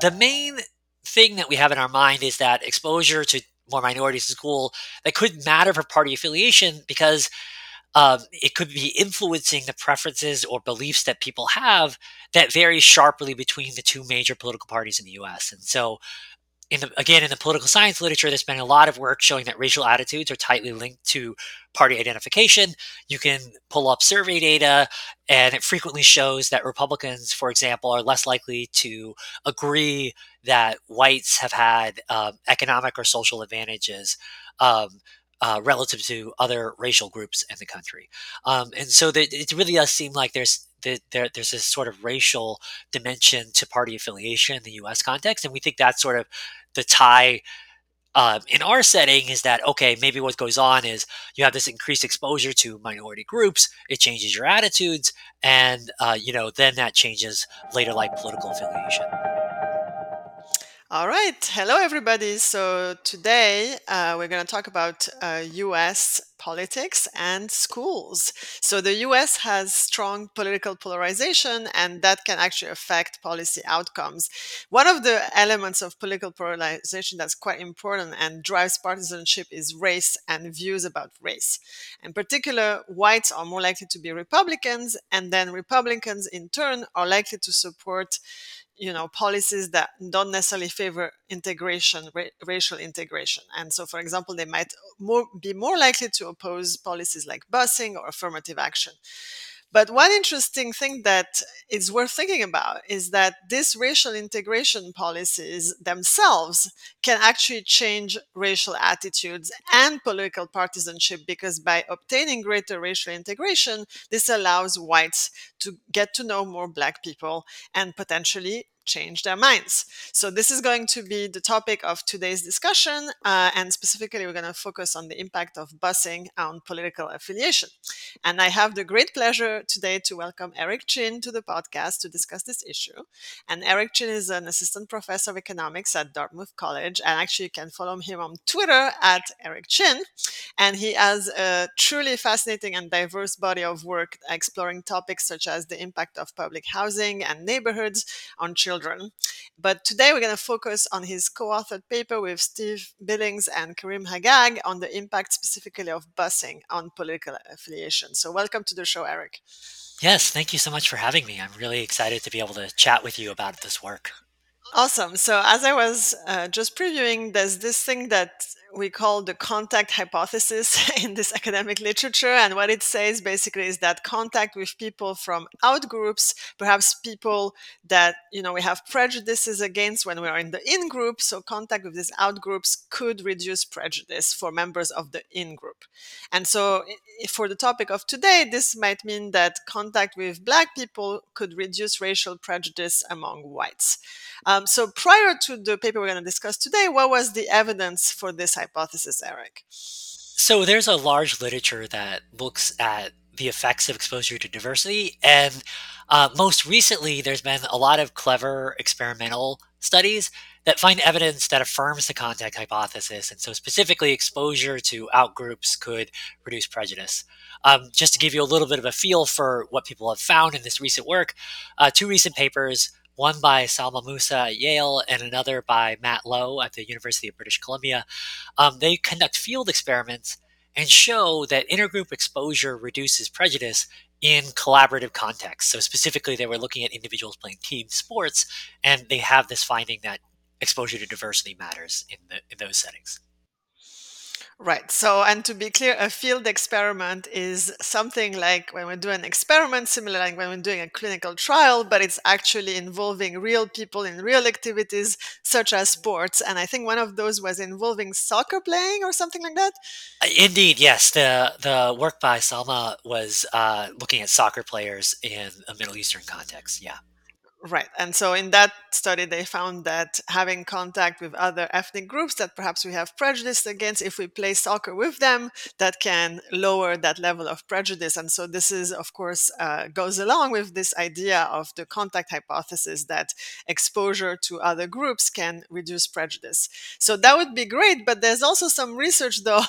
The main thing that we have in our mind is that exposure to more minorities in school, that couldn't matter for party affiliation because it could be influencing the preferences or beliefs that people have that vary sharply between the two major political parties in the U.S. And so, in the political science literature, there's been a lot of work showing that racial attitudes are tightly linked to party identification. You can pull up survey data, and it frequently shows that Republicans, for example, are less likely to agree that whites have had economic or social advantages relative to other racial groups in the country. And so it really does seem like there's this sort of racial dimension to party affiliation in the U.S. context. And we think that's sort of the tie in our setting is that, okay, maybe what goes on is you have this increased exposure to minority groups. It changes your attitudes. And, then that changes later life political affiliation. All right. Hello, everybody. So today we're going to talk about U.S. politics and schools. So the U.S. has strong political polarization, and that can actually affect policy outcomes. One of the elements of political polarization that's quite important and drives partisanship is race and views about race. In particular, whites are more likely to be Republicans, and then Republicans, in turn, are likely to support policies that don't necessarily favor integration, racial integration. And so, for example, they might be more likely to oppose policies like busing or affirmative action. But one interesting thing that is worth thinking about is that these racial integration policies themselves can actually change racial attitudes and political partisanship, because by obtaining greater racial integration, this allows whites to get to know more Black people and potentially change their minds. So this is going to be the topic of today's discussion, and specifically we're going to focus on the impact of busing on political affiliation. And I have the great pleasure today to welcome Eric Chyn to the podcast to discuss this issue. And Eric Chyn is an assistant professor of economics at Dartmouth College, and actually you can follow him on Twitter at Eric Chyn. And he has a truly fascinating and diverse body of work exploring topics such as the impact of public housing and neighborhoods on children. But today we're going to focus on his co-authored paper with Steve Billings and Karim Haggag on the impact specifically of busing on political affiliation. So welcome to the show, Eric. Yes, thank you so much for having me. I'm really excited to be able to chat with you about this work. Awesome. So as I was just previewing, there's this thing that we call the contact hypothesis in this academic literature. And what it says basically is that contact with people from out groups, perhaps people that, we have prejudices against when we are in the in group. So contact with these out groups could reduce prejudice for members of the in group. And so for the topic of today, this might mean that contact with Black people could reduce racial prejudice among whites. So prior to the paper we're going to discuss today, what was the evidence for this hypothesis, Eric? So there's a large literature that looks at the effects of exposure to diversity. And most recently, there's been a lot of clever experimental studies that find evidence that affirms the contact hypothesis. And so specifically, exposure to outgroups could reduce prejudice. Just to give you a little bit of a feel for what people have found in this recent work, two recent papers, one by Salma Musa at Yale and another by Matt Lowe at the University of British Columbia. They conduct field experiments and show that intergroup exposure reduces prejudice in collaborative contexts. So specifically, they were looking at individuals playing team sports, and they have this finding that exposure to diversity matters in those settings. Right. So, and to be clear, a field experiment is something like when we do an experiment, similar like when we're doing a clinical trial, but it's actually involving real people in real activities such as sports. And I think one of those was involving soccer playing or something like that. Indeed, yes. The work by Salma was looking at soccer players in a Middle Eastern context. Yeah. Right. And so in that study, they found that having contact with other ethnic groups that perhaps we have prejudice against, if we play soccer with them, that can lower that level of prejudice. And so this is, of course, goes along with this idea of the contact hypothesis that exposure to other groups can reduce prejudice. So that would be great. But there's also some research, though,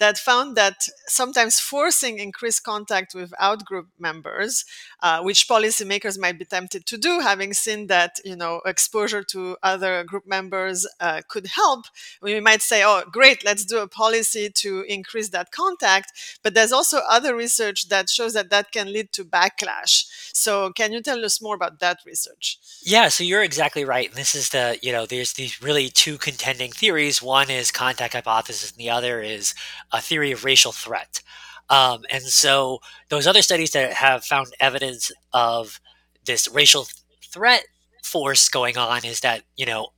that found that sometimes forcing increased contact with outgroup members which policymakers might be tempted to do, having seen that, you know, exposure to other group members could help. We might say, oh, great, let's do a policy to increase that contact. But there's also other research that shows that that can lead to backlash. So can you tell us more about that research? Yeah, so you're exactly right. This is the, you know, there's these really two contending theories. One is contact hypothesis and the other is a theory of racial threat. And so those other studies that have found evidence of this racial threat force going on is that, you know,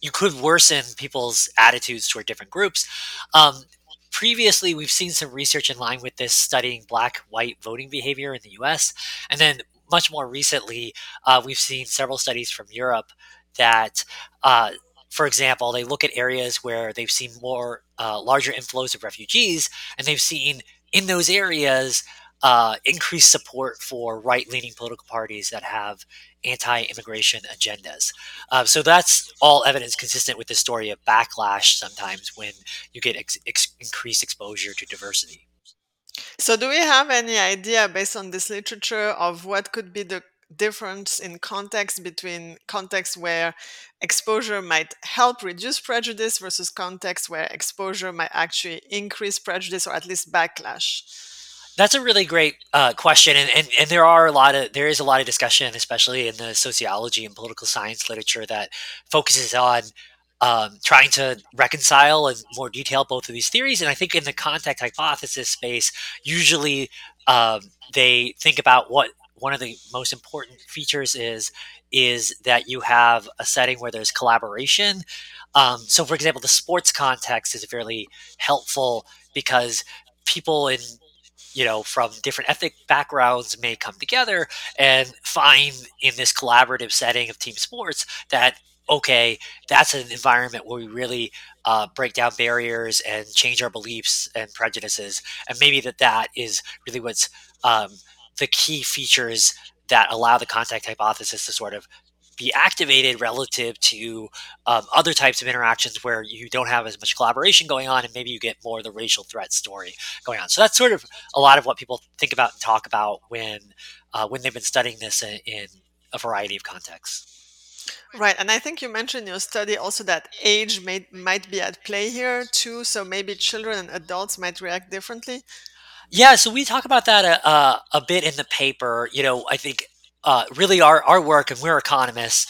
you could worsen people's attitudes toward different groups. Previously, we've seen some research in line with this studying black-white voting behavior in the U.S. And then much more recently, we've seen several studies from Europe that, for example, they look at areas where they've seen more larger inflows of refugees, and they've seen in those areas increased support for right-leaning political parties that have anti-immigration agendas. So that's all evidence consistent with the story of backlash sometimes when you get increased exposure to diversity. So do we have any idea based on this literature of what could be the difference in context between contexts where exposure might help reduce prejudice versus contexts where exposure might actually increase prejudice or at least backlash? That's a really great question, and there is a lot of discussion, especially in the sociology and political science literature, that focuses on trying to reconcile in more detail both of these theories. And I think in the contact hypothesis space, usually they think about what one of the most important features is that you have a setting where there's collaboration. So, for example, the sports context is fairly helpful because people in from different ethnic backgrounds may come together and find in this collaborative setting of team sports that, okay, that's an environment where we really break down barriers and change our beliefs and prejudices. And maybe that is really what's the key features that allow the contact hypothesis to sort of be activated relative to other types of interactions where you don't have as much collaboration going on, and maybe you get more of the racial threat story going on. So that's sort of a lot of what people think about and talk about when they've been studying this in a variety of contexts. Right. And I think you mentioned in your study also that age might be at play here too. So maybe children and adults might react differently. Yeah. So we talk about that a bit in the paper. You know, I think really our work, and we're economists,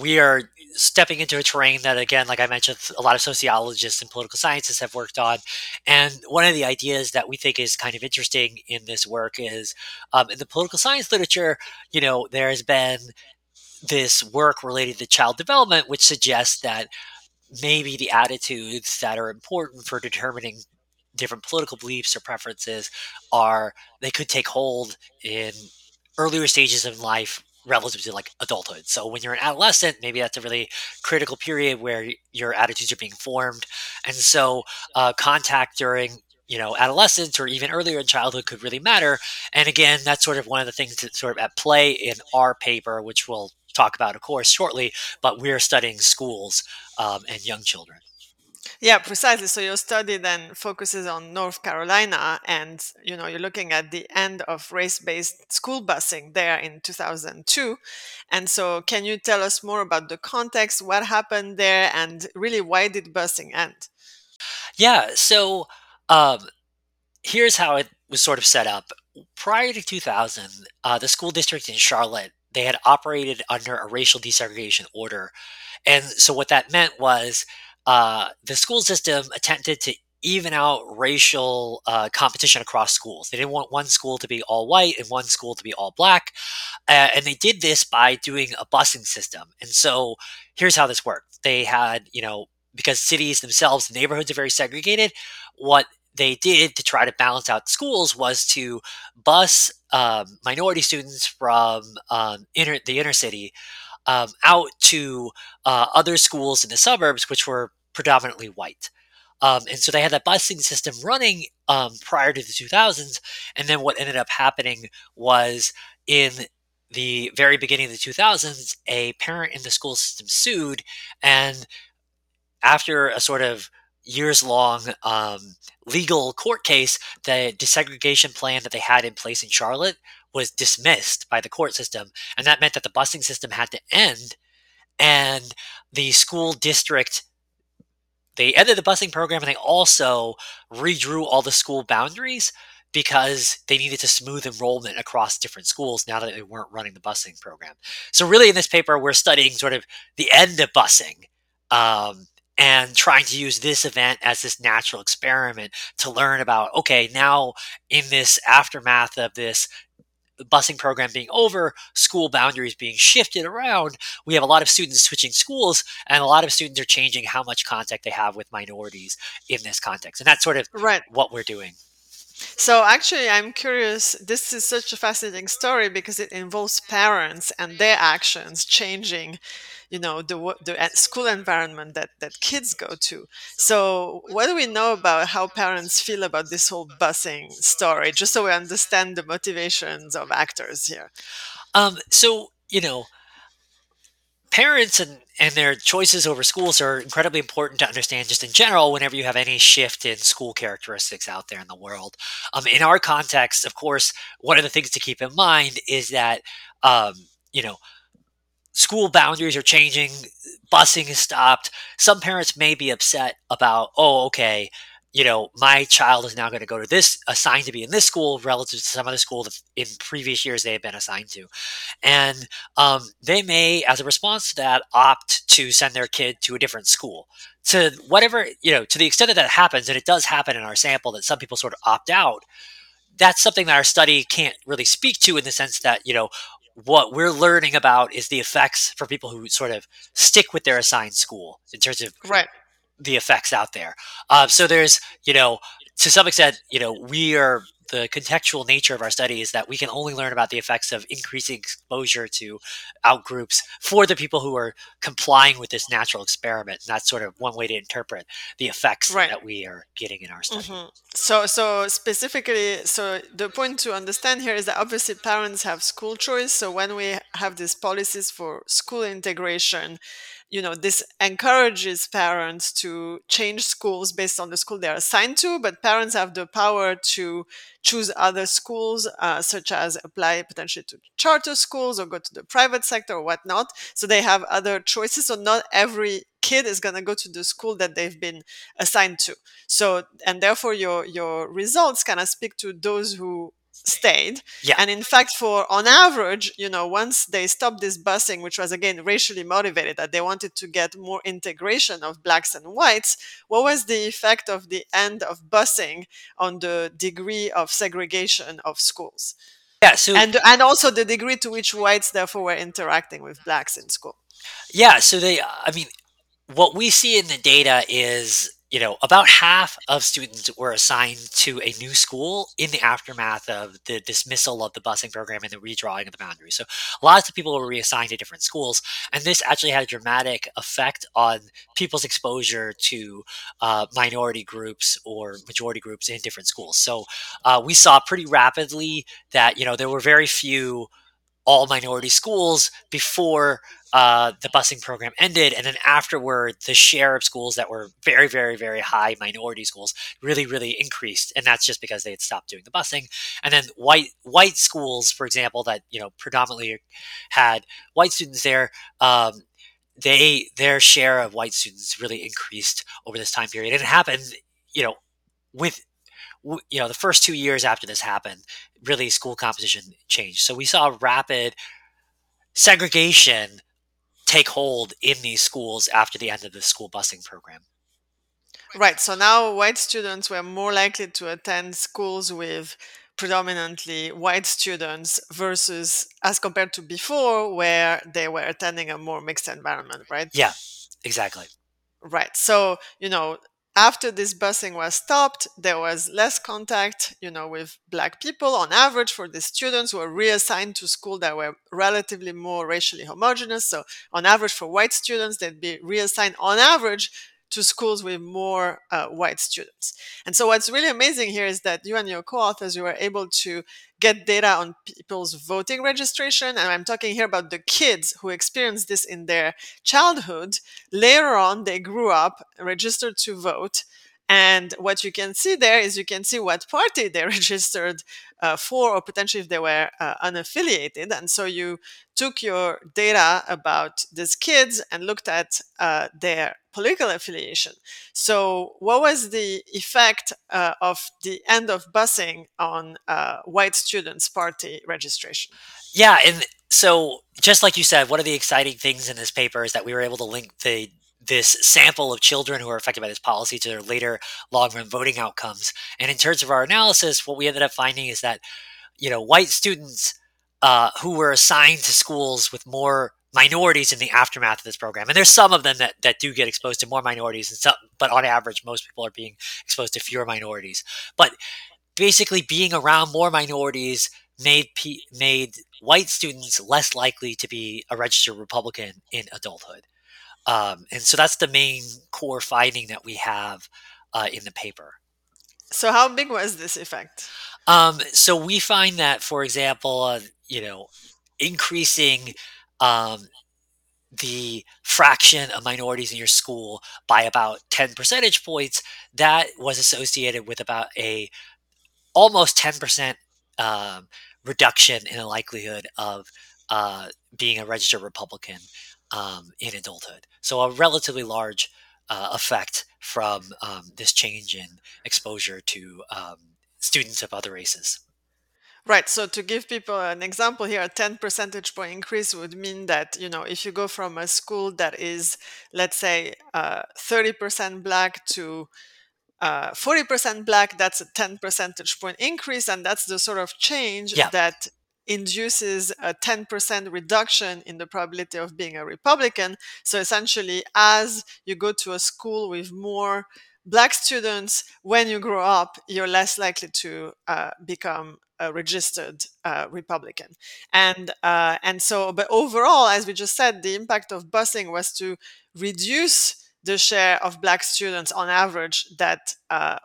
we are stepping into a terrain that, again, like I mentioned, a lot of sociologists and political scientists have worked on. And one of the ideas that we think is kind of interesting in this work is in the political science literature, you know, there has been this work related to child development, which suggests that maybe the attitudes that are important for determining different political beliefs or preferences they could take hold in earlier stages of life relative to like adulthood. So when you're an adolescent, maybe that's a really critical period where your attitudes are being formed. And so contact during, adolescence or even earlier in childhood could really matter. And again, that's sort of one of the things that's sort of at play in our paper, which we'll talk about, of course, shortly, but we're studying schools and young children. Yeah, precisely. So your study then focuses on North Carolina, and you're looking at the end of race-based school busing there in 2002. And so can you tell us more about the context, what happened there, and really why did busing end? Yeah, so here's how it was sort of set up. Prior to 2000, the school district in Charlotte, they had operated under a racial desegregation order. And so what that meant was the school system attempted to even out racial competition across schools. They didn't want one school to be all white and one school to be all black. And they did this by doing a busing system. And so here's how this worked. They had, because cities themselves, neighborhoods are very segregated, what they did to try to balance out schools was to bus minority students from the inner city out to other schools in the suburbs, which were predominantly white. And so they had that busing system running prior to the 2000s. And then what ended up happening was in the very beginning of the 2000s, a parent in the school system sued. And after a sort of years-long legal court case, the desegregation plan that they had in place in Charlotte was dismissed by the court system. And that meant that the busing system had to end, and the school district, they ended the busing program, and they also redrew all the school boundaries because they needed to smooth enrollment across different schools now that they weren't running the busing program. So really in this paper, we're studying sort of the end of busing, and trying to use this event as this natural experiment to learn about, okay, now in this aftermath of this busing program being over, school boundaries being shifted around, we have a lot of students switching schools, and a lot of students are changing how much contact they have with minorities in this context. And that's sort of what we're doing. So actually, I'm curious, this is such a fascinating story because it involves parents and their actions changing, you know, the school environment that kids go to. So what do we know about how parents feel about this whole busing story, just so we understand the motivations of actors here? So, you know, parents and their choices over schools are incredibly important to understand just in general whenever you have any shift in school characteristics out there in the world. In our context, of course, one of the things to keep in mind is that, you know, school boundaries are changing, busing is stopped. Some parents may be upset about, oh, okay, you know, my child is now going to go to this, assigned to be in this school relative to some other school that in previous years they have been assigned to. And they may, as a response to that, opt to send their kid to a different school. To whatever, you know, to the extent that happens, and it does happen in our sample that some people sort of opt out, that's something that our study can't really speak to in the sense that, you know, what we're learning about is the effects for people who sort of stick with their assigned school in terms of the effects out there. So there's, you know, to some extent, you know, we are, the contextual nature of our study is that we can only learn about the effects of increasing exposure to outgroups for the people who are complying with this natural experiment. And that's sort of one way to interpret the effects that we are getting in our study. Mm-hmm. So specifically, so the point to understand here is that obviously parents have school choice. So when we have these policies for school integration, you know, this encourages parents to change schools based on the school they're assigned to, but parents have the power to choose other schools, such as apply potentially to charter schools or go to the private sector or whatnot. So they have other choices. So not every kid is going to go to the school that they've been assigned to. So, and therefore your results kind of speak to those who stayed. Yeah. And in fact, for on average, you know, once they stopped this busing, which was again racially motivated, that they wanted to get more integration of blacks and whites, what was the effect of the end of busing on the degree of segregation of schools? Yeah. So, and also the degree to which whites therefore were interacting with blacks in school. Yeah. So they, I mean, what we see in the data is, you know, about half of students were assigned to a new school in the aftermath of the dismissal of the busing program and the redrawing of the boundaries. So lots of people were reassigned to different schools. And this actually had a dramatic effect on people's exposure to minority groups or majority groups in different schools. So we saw pretty rapidly that, you know, there were very few all minority schools before the busing program ended. And then afterward, the share of schools that were very, very, very high minority schools really, really increased. And that's just because they had stopped doing the busing. And then white schools, for example, that, you know, predominantly had white students there, their share of white students really increased over this time period. And it happened, you know, the first 2 years after this happened, really school composition changed. So we saw rapid segregation take hold in these schools after the end of the school busing program. Right. So now white students were more likely to attend schools with predominantly white students versus as compared to before where they were attending a more mixed environment, right? Yeah, exactly. Right. So, you know, after this busing was stopped, there was less contact, you know, with black people on average for the students who were reassigned to schools that were relatively more racially homogeneous. So on average for white students, they'd be reassigned on average to schools with more white students. And so what's really amazing here is that you and your co-authors, you were able to get data on people's voting registration. And I'm talking here about the kids who experienced this in their childhood. Later on, they grew up, registered to vote, And what you can see there is you can see what party they registered for, or potentially if they were unaffiliated. And so you took your data about these kids and looked at their political affiliation. So what was the effect of the end of busing on white students' party registration? Yeah. And so just like you said, one of the exciting things in this paper is that we were able to link this sample of children who are affected by this policy to their later long-run voting outcomes. And in terms of our analysis, what we ended up finding is that, white students who were assigned to schools with more minorities in the aftermath of this program, and there's some of them that do get exposed to more minorities, and some, but on average, most people are being exposed to fewer minorities. But basically being around more minorities made white students less likely to be a registered Republican in adulthood. And so that's the main core finding that we have in the paper. So how big was this effect? So we find that, for example, increasing the fraction of minorities in your school by about 10 percentage points, that was associated with about almost 10% reduction in the likelihood of being a registered Republican in adulthood. So a relatively large effect from this change in exposure to students of other races. Right. So to give people an example here, a 10 percentage point increase would mean that, if you go from a school that is, let's say, 30% black to 40% black, that's a 10 percentage point increase. And that's the sort of change that induces a 10% reduction in the probability of being a Republican. So essentially, as you go to a school with more black students, when you grow up, you're less likely to become a registered Republican. And so, but overall, as we just said, the impact of busing was to reduce the share of black students on average that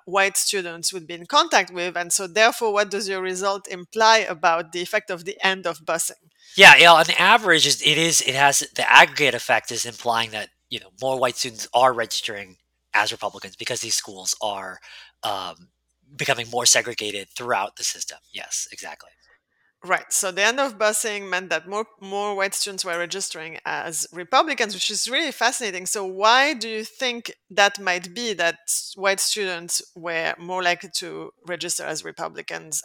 white students would be in contact with. And so therefore, what does your result imply about the effect of the end of busing? Yeah, on average, it has the aggregate effect is implying that, more white students are registering as Republicans because these schools are becoming more segregated throughout the system. Yes, exactly. Right. So the end of busing meant that more white students were registering as Republicans, which is really fascinating. So why do you think that might be that white students were more likely to register as Republicans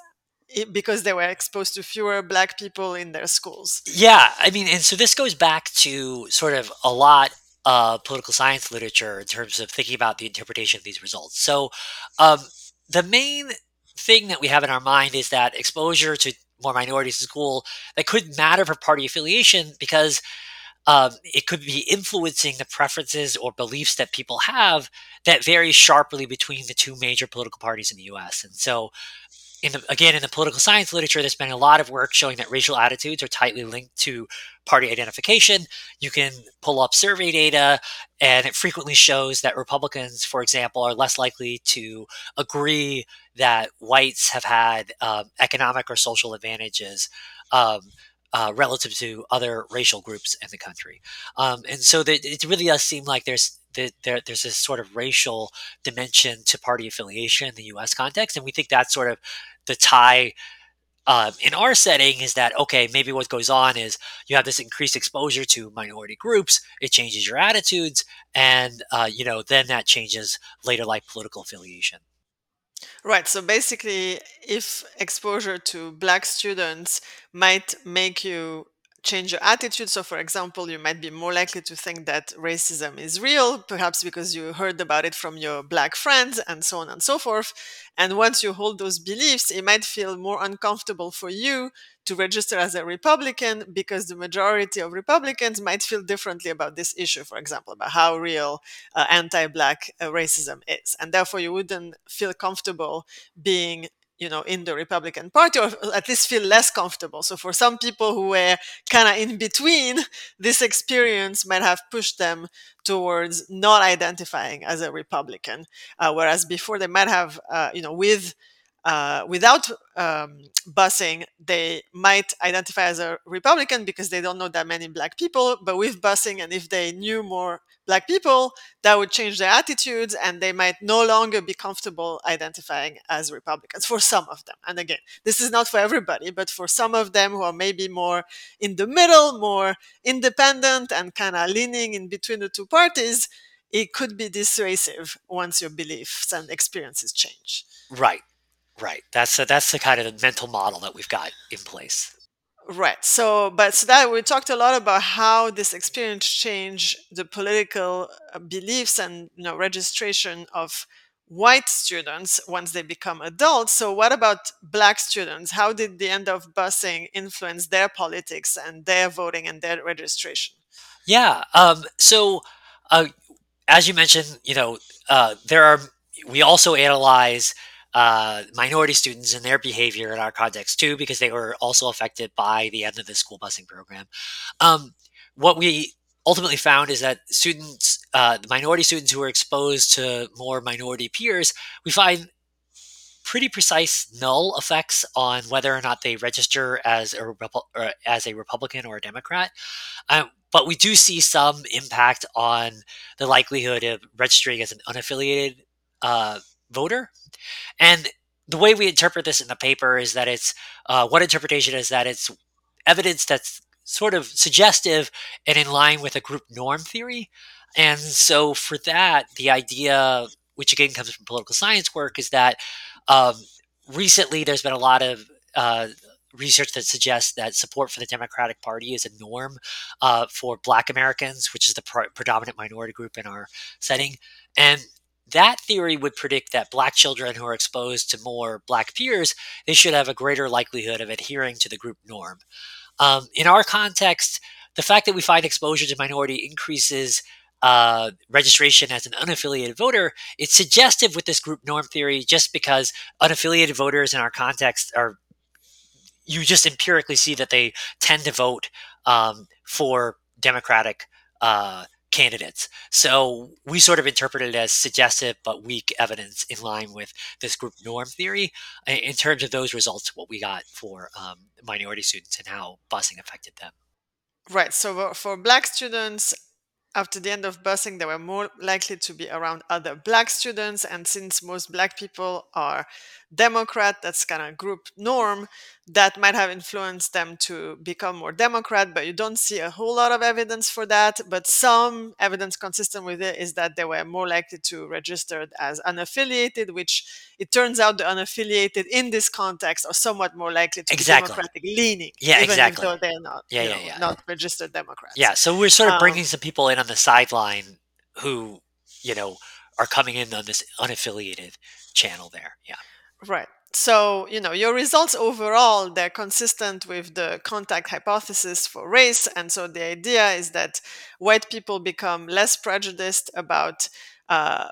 because they were exposed to fewer black people in their schools? Yeah. I mean, and so this goes back to sort of a lot of political science literature in terms of thinking about the interpretation of these results. So the main thing that we have in our mind is that exposure to more minorities in school that could matter for party affiliation because it could be influencing the preferences or beliefs that people have that vary sharply between the two major political parties in the U.S. And so, in the political science literature, there's been a lot of work showing that racial attitudes are tightly linked to party identification. You can pull up survey data, and it frequently shows that Republicans, for example, are less likely to agree that whites have had economic or social advantages relative to other racial groups in the country. And so it really does seem like there's this sort of racial dimension to party affiliation in the U.S. context. And we think that's sort of the tie in our setting is that, okay, maybe what goes on is you have this increased exposure to minority groups. It changes your attitudes. And, then that changes later life political affiliation. Right. So basically, if exposure to black students might make you change your attitude. So, for example, you might be more likely to think that racism is real, perhaps because you heard about it from your black friends and so on and so forth. And once you hold those beliefs, it might feel more uncomfortable for you to register as a Republican because the majority of Republicans might feel differently about this issue, for example, about how real anti-black racism is. And therefore, you wouldn't feel comfortable being in the Republican Party, or at least feel less comfortable. So for some people who were kind of in between, this experience might have pushed them towards not identifying as a Republican, whereas before they might have, with without busing, they might identify as a Republican because they don't know that many black people. But with busing, and if they knew more black people, that would change their attitudes, and they might no longer be comfortable identifying as Republicans for some of them. And again, this is not for everybody, but for some of them who are maybe more in the middle, more independent, and kind of leaning in between the two parties, it could be dissuasive once your beliefs and experiences change. Right. Right. That's the kind of mental model that we've got in place. Right. So that we talked a lot about how this experience changed the political beliefs and, you know, registration of white students once they become adults. So what about black students? How did the end of busing influence their politics and their voting and their registration? Yeah. So as you mentioned, you know, we also analyze minority students and their behavior in our context too, because they were also affected by the end of the school busing program. What we ultimately found is that students, the minority students who were exposed to more minority peers, we find pretty precise null effects on whether or not they register as a Republican or a Democrat. But we do see some impact on the likelihood of registering as an unaffiliated voter. And the way we interpret this in the paper is that it's one interpretation is that it's evidence that's sort of suggestive and in line with a group norm theory. And so for that, the idea, which again comes from political science work, is that recently there's been a lot of research that suggests that support for the Democratic Party is a norm for Black Americans, which is the predominant minority group in our setting. And that theory would predict that Black children who are exposed to more Black peers, they should have a greater likelihood of adhering to the group norm. In our context, the fact that we find exposure to minority increases registration as an unaffiliated voter, it's suggestive with this group norm theory just because unaffiliated voters in our context are, you just empirically see that they tend to vote for Democratic candidates. So we sort of interpret it as suggestive but weak evidence in line with this group norm theory in terms of those results, what we got for minority students and how busing affected them. Right. So for Black students, after the end of busing, they were more likely to be around other Black students. And since most Black people are Democrat, that's kind of group norm, that might have influenced them to become more Democrat, but you don't see a whole lot of evidence for that. But some evidence consistent with it is that they were more likely to register as unaffiliated, which it turns out the unaffiliated in this context are somewhat more likely to be Democratic leaning. Yeah, even exactly. Even though they're not, not registered Democrats. Yeah, so we're sort of bringing some people in on the sideline who, you know, are coming in on this unaffiliated channel there. Yeah. Right. So, you know, your results overall, they're consistent with the contact hypothesis for race. And so the idea is that white people become less prejudiced about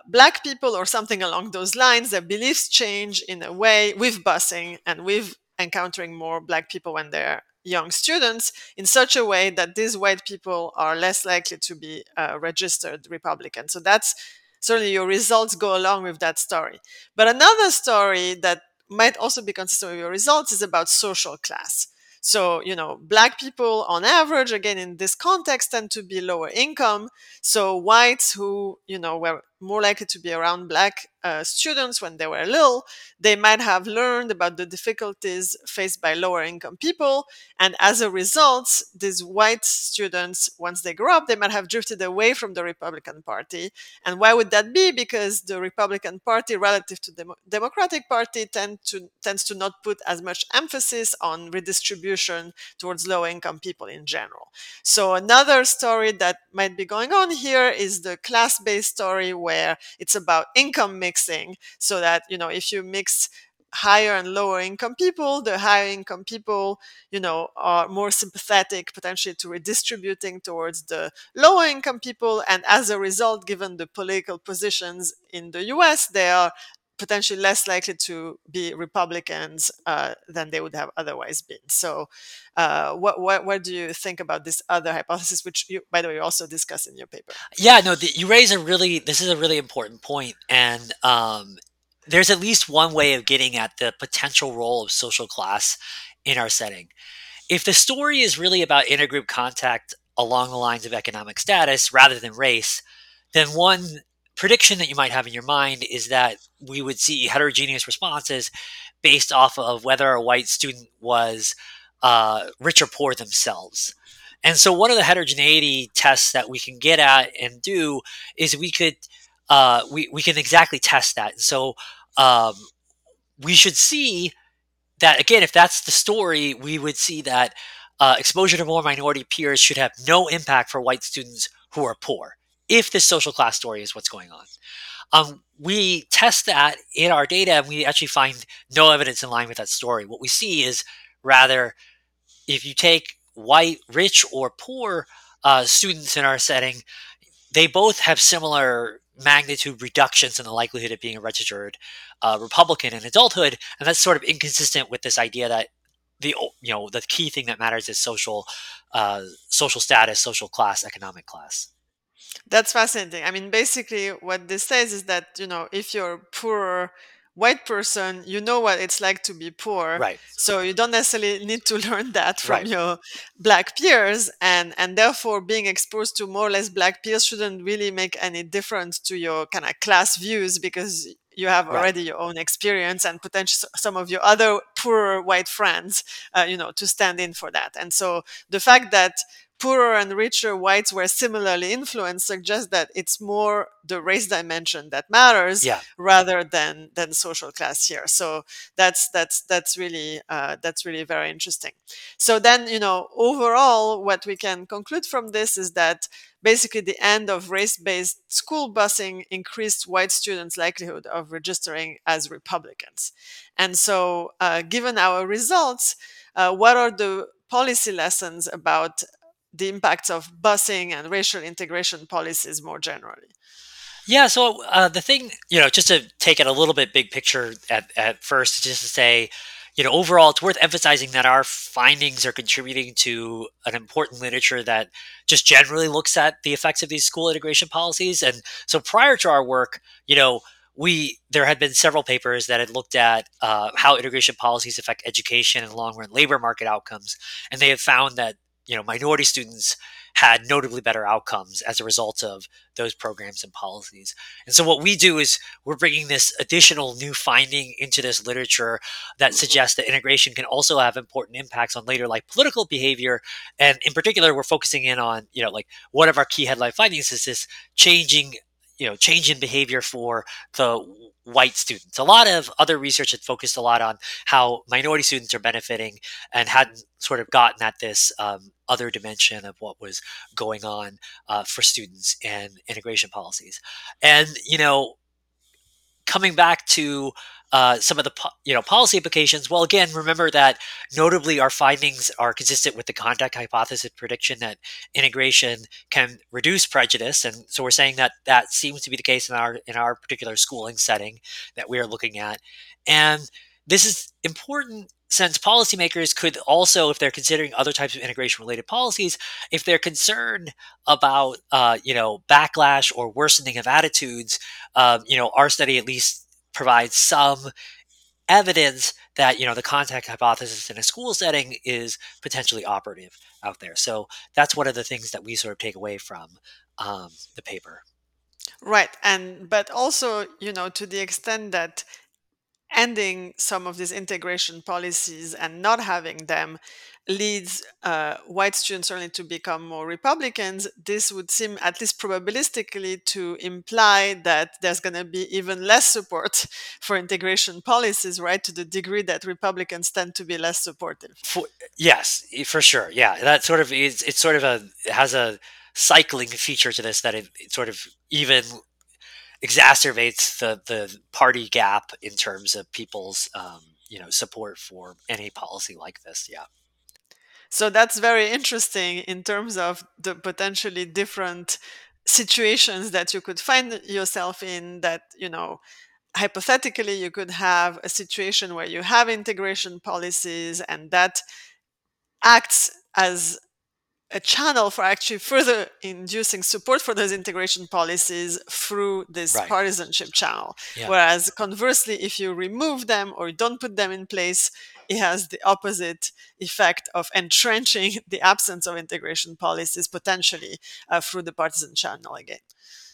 Black people or something along those lines. Their beliefs change in a way with busing and with encountering more Black people when they're young students in such a way that these white people are less likely to be registered Republican. So that's certainly your results go along with that story. But another story that might also be consistent with your results is about social class. So, you know, Black people on average, again, in this context tend to be lower income. So whites who, you know, were more likely to be around Black students when they were little, they might have learned about the difficulties faced by lower income people. And as a result, these white students, once they grow up, they might have drifted away from the Republican Party. And why would that be? Because the Republican Party relative to the Democratic Party tends to not put as much emphasis on redistribution towards low-income people in general. So another story that might be going on here is the class-based story where it's about income mixing so that, you know, if you mix higher and lower income people, the higher income people, you know, are more sympathetic potentially to redistributing towards the lower income people. And as a result, given the political positions in the US, they are potentially less likely to be Republicans than they would have otherwise been. So what do you think about this other hypothesis, which you, by the way, also discuss in your paper? Yeah, no, you raise a really important point. And there's at least one way of getting at the potential role of social class in our setting. If the story is really about intergroup contact along the lines of economic status rather than race, then one prediction that you might have in your mind is that we would see heterogeneous responses based off of whether a white student was rich or poor themselves. And so one of the heterogeneity tests that we can get at and do is we can exactly test that. And so we should see that, again, if that's the story, we would see that exposure to more minority peers should have no impact for white students who are poor, if this social class story is what's going on. We test that in our data, and we actually find no evidence in line with that story. What we see is, rather, if you take white, rich, or poor students in our setting, they both have similar magnitude reductions in the likelihood of being a registered Republican in adulthood, and that's sort of inconsistent with this idea that the key thing that matters is social status, social class, economic class. That's fascinating. I mean, basically what this says is that, if you're a poor white person, you know what it's like to be poor. Right. So you don't necessarily need to learn that from your black peers. And therefore being exposed to more or less black peers shouldn't really make any difference to your kind of class views, because you have already your own experience and potentially some of your other poorer white friends, to stand in for that. And so the fact that poorer and richer whites were similarly influenced suggests that it's more the race dimension that matters rather than social class here. So that's really very interesting. So then, overall, what we can conclude from this is that basically the end of race-based school busing increased white students' likelihood of registering as Republicans. And so given our results, what are the policy lessons about the impacts of busing and racial integration policies more generally? Yeah, so the thing, just to take it a little bit big picture at first, just to say, overall, it's worth emphasizing that our findings are contributing to an important literature that just generally looks at the effects of these school integration policies. And so prior to our work, there had been several papers that had looked at how integration policies affect education and long-run labor market outcomes. And they have found that minority students had notably better outcomes as a result of those programs and policies. And so what we do is we're bringing this additional new finding into this literature that suggests that integration can also have important impacts on later life political behavior. And in particular, we're focusing in on, one of our key headline findings is this change in behavior for the white students. A lot of other research had focused a lot on how minority students are benefiting and hadn't sort of gotten at this other dimension of what was going on for students and integration policies. And, coming back to some of the policy implications, well, again, remember that notably our findings are consistent with the contact hypothesis prediction that integration can reduce prejudice. And so we're saying that seems to be the case in our particular schooling setting that we are looking at. And this is important since policymakers could also, if they're considering other types of integration-related policies, if they're concerned about, backlash or worsening of attitudes, our study at least provides some evidence that, the contact hypothesis in a school setting is potentially operative out there. So that's one of the things that we sort of take away from the paper. Right. But also, to the extent that ending some of these integration policies and not having them leads white students certainly to become more Republicans, this would seem, at least probabilistically, to imply that there's going to be even less support for integration policies, right, to the degree that Republicans tend to be less supportive. Yes, for sure. Yeah, that sort of is, it's sort of has a cycling feature to this that it sort of even exacerbates the party gap in terms of people's support for any policy like this. Yeah. So that's very interesting in terms of the potentially different situations that you could find yourself in, that, hypothetically you could have a situation where you have integration policies and that acts as a channel for actually further inducing support for those integration policies through this partisanship channel. Yeah. Whereas conversely, if you remove them or don't put them in place, it has the opposite effect of entrenching the absence of integration policies potentially through the partisan channel again.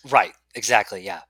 Right, exactly, yeah.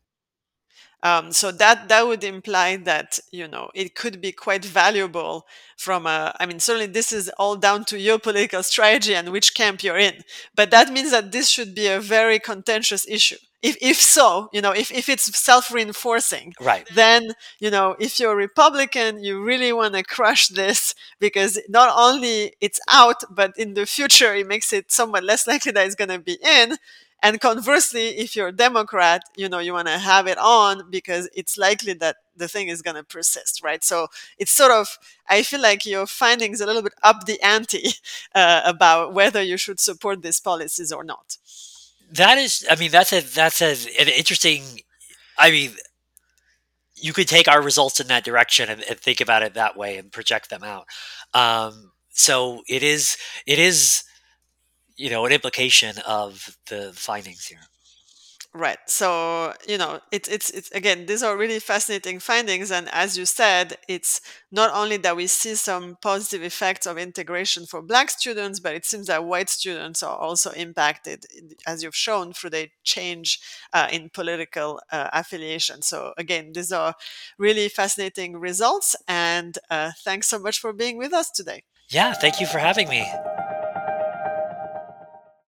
So that would imply that, you know, it could be quite valuable from a, I mean, certainly this is all down to your political strategy and which camp you're in. But that means that this should be a very contentious issue. If so, you know, if it's self-reinforcing, then, you know, if you're a Republican, you really want to crush this because not only it's out, but in the future, it makes it somewhat less likely that it's going to be in. And conversely, if you're a Democrat, you know, you want to have it on because it's likely that the thing is going to persist, right? So it's sort of, I feel like your findings a little bit up the ante about whether you should support these policies or not. That is, I mean, that's an interesting, I mean, you could take our results in that direction and think about it that way and project them out. So it is, you know, an implication of the findings here. Right. So, you know, it's again, these are really fascinating findings. And as you said, it's not only that we see some positive effects of integration for Black students, but it seems that white students are also impacted, as you've shown, through the change in political affiliation. So again, these are really fascinating results. And thanks so much for being with us today. Yeah, thank you for having me.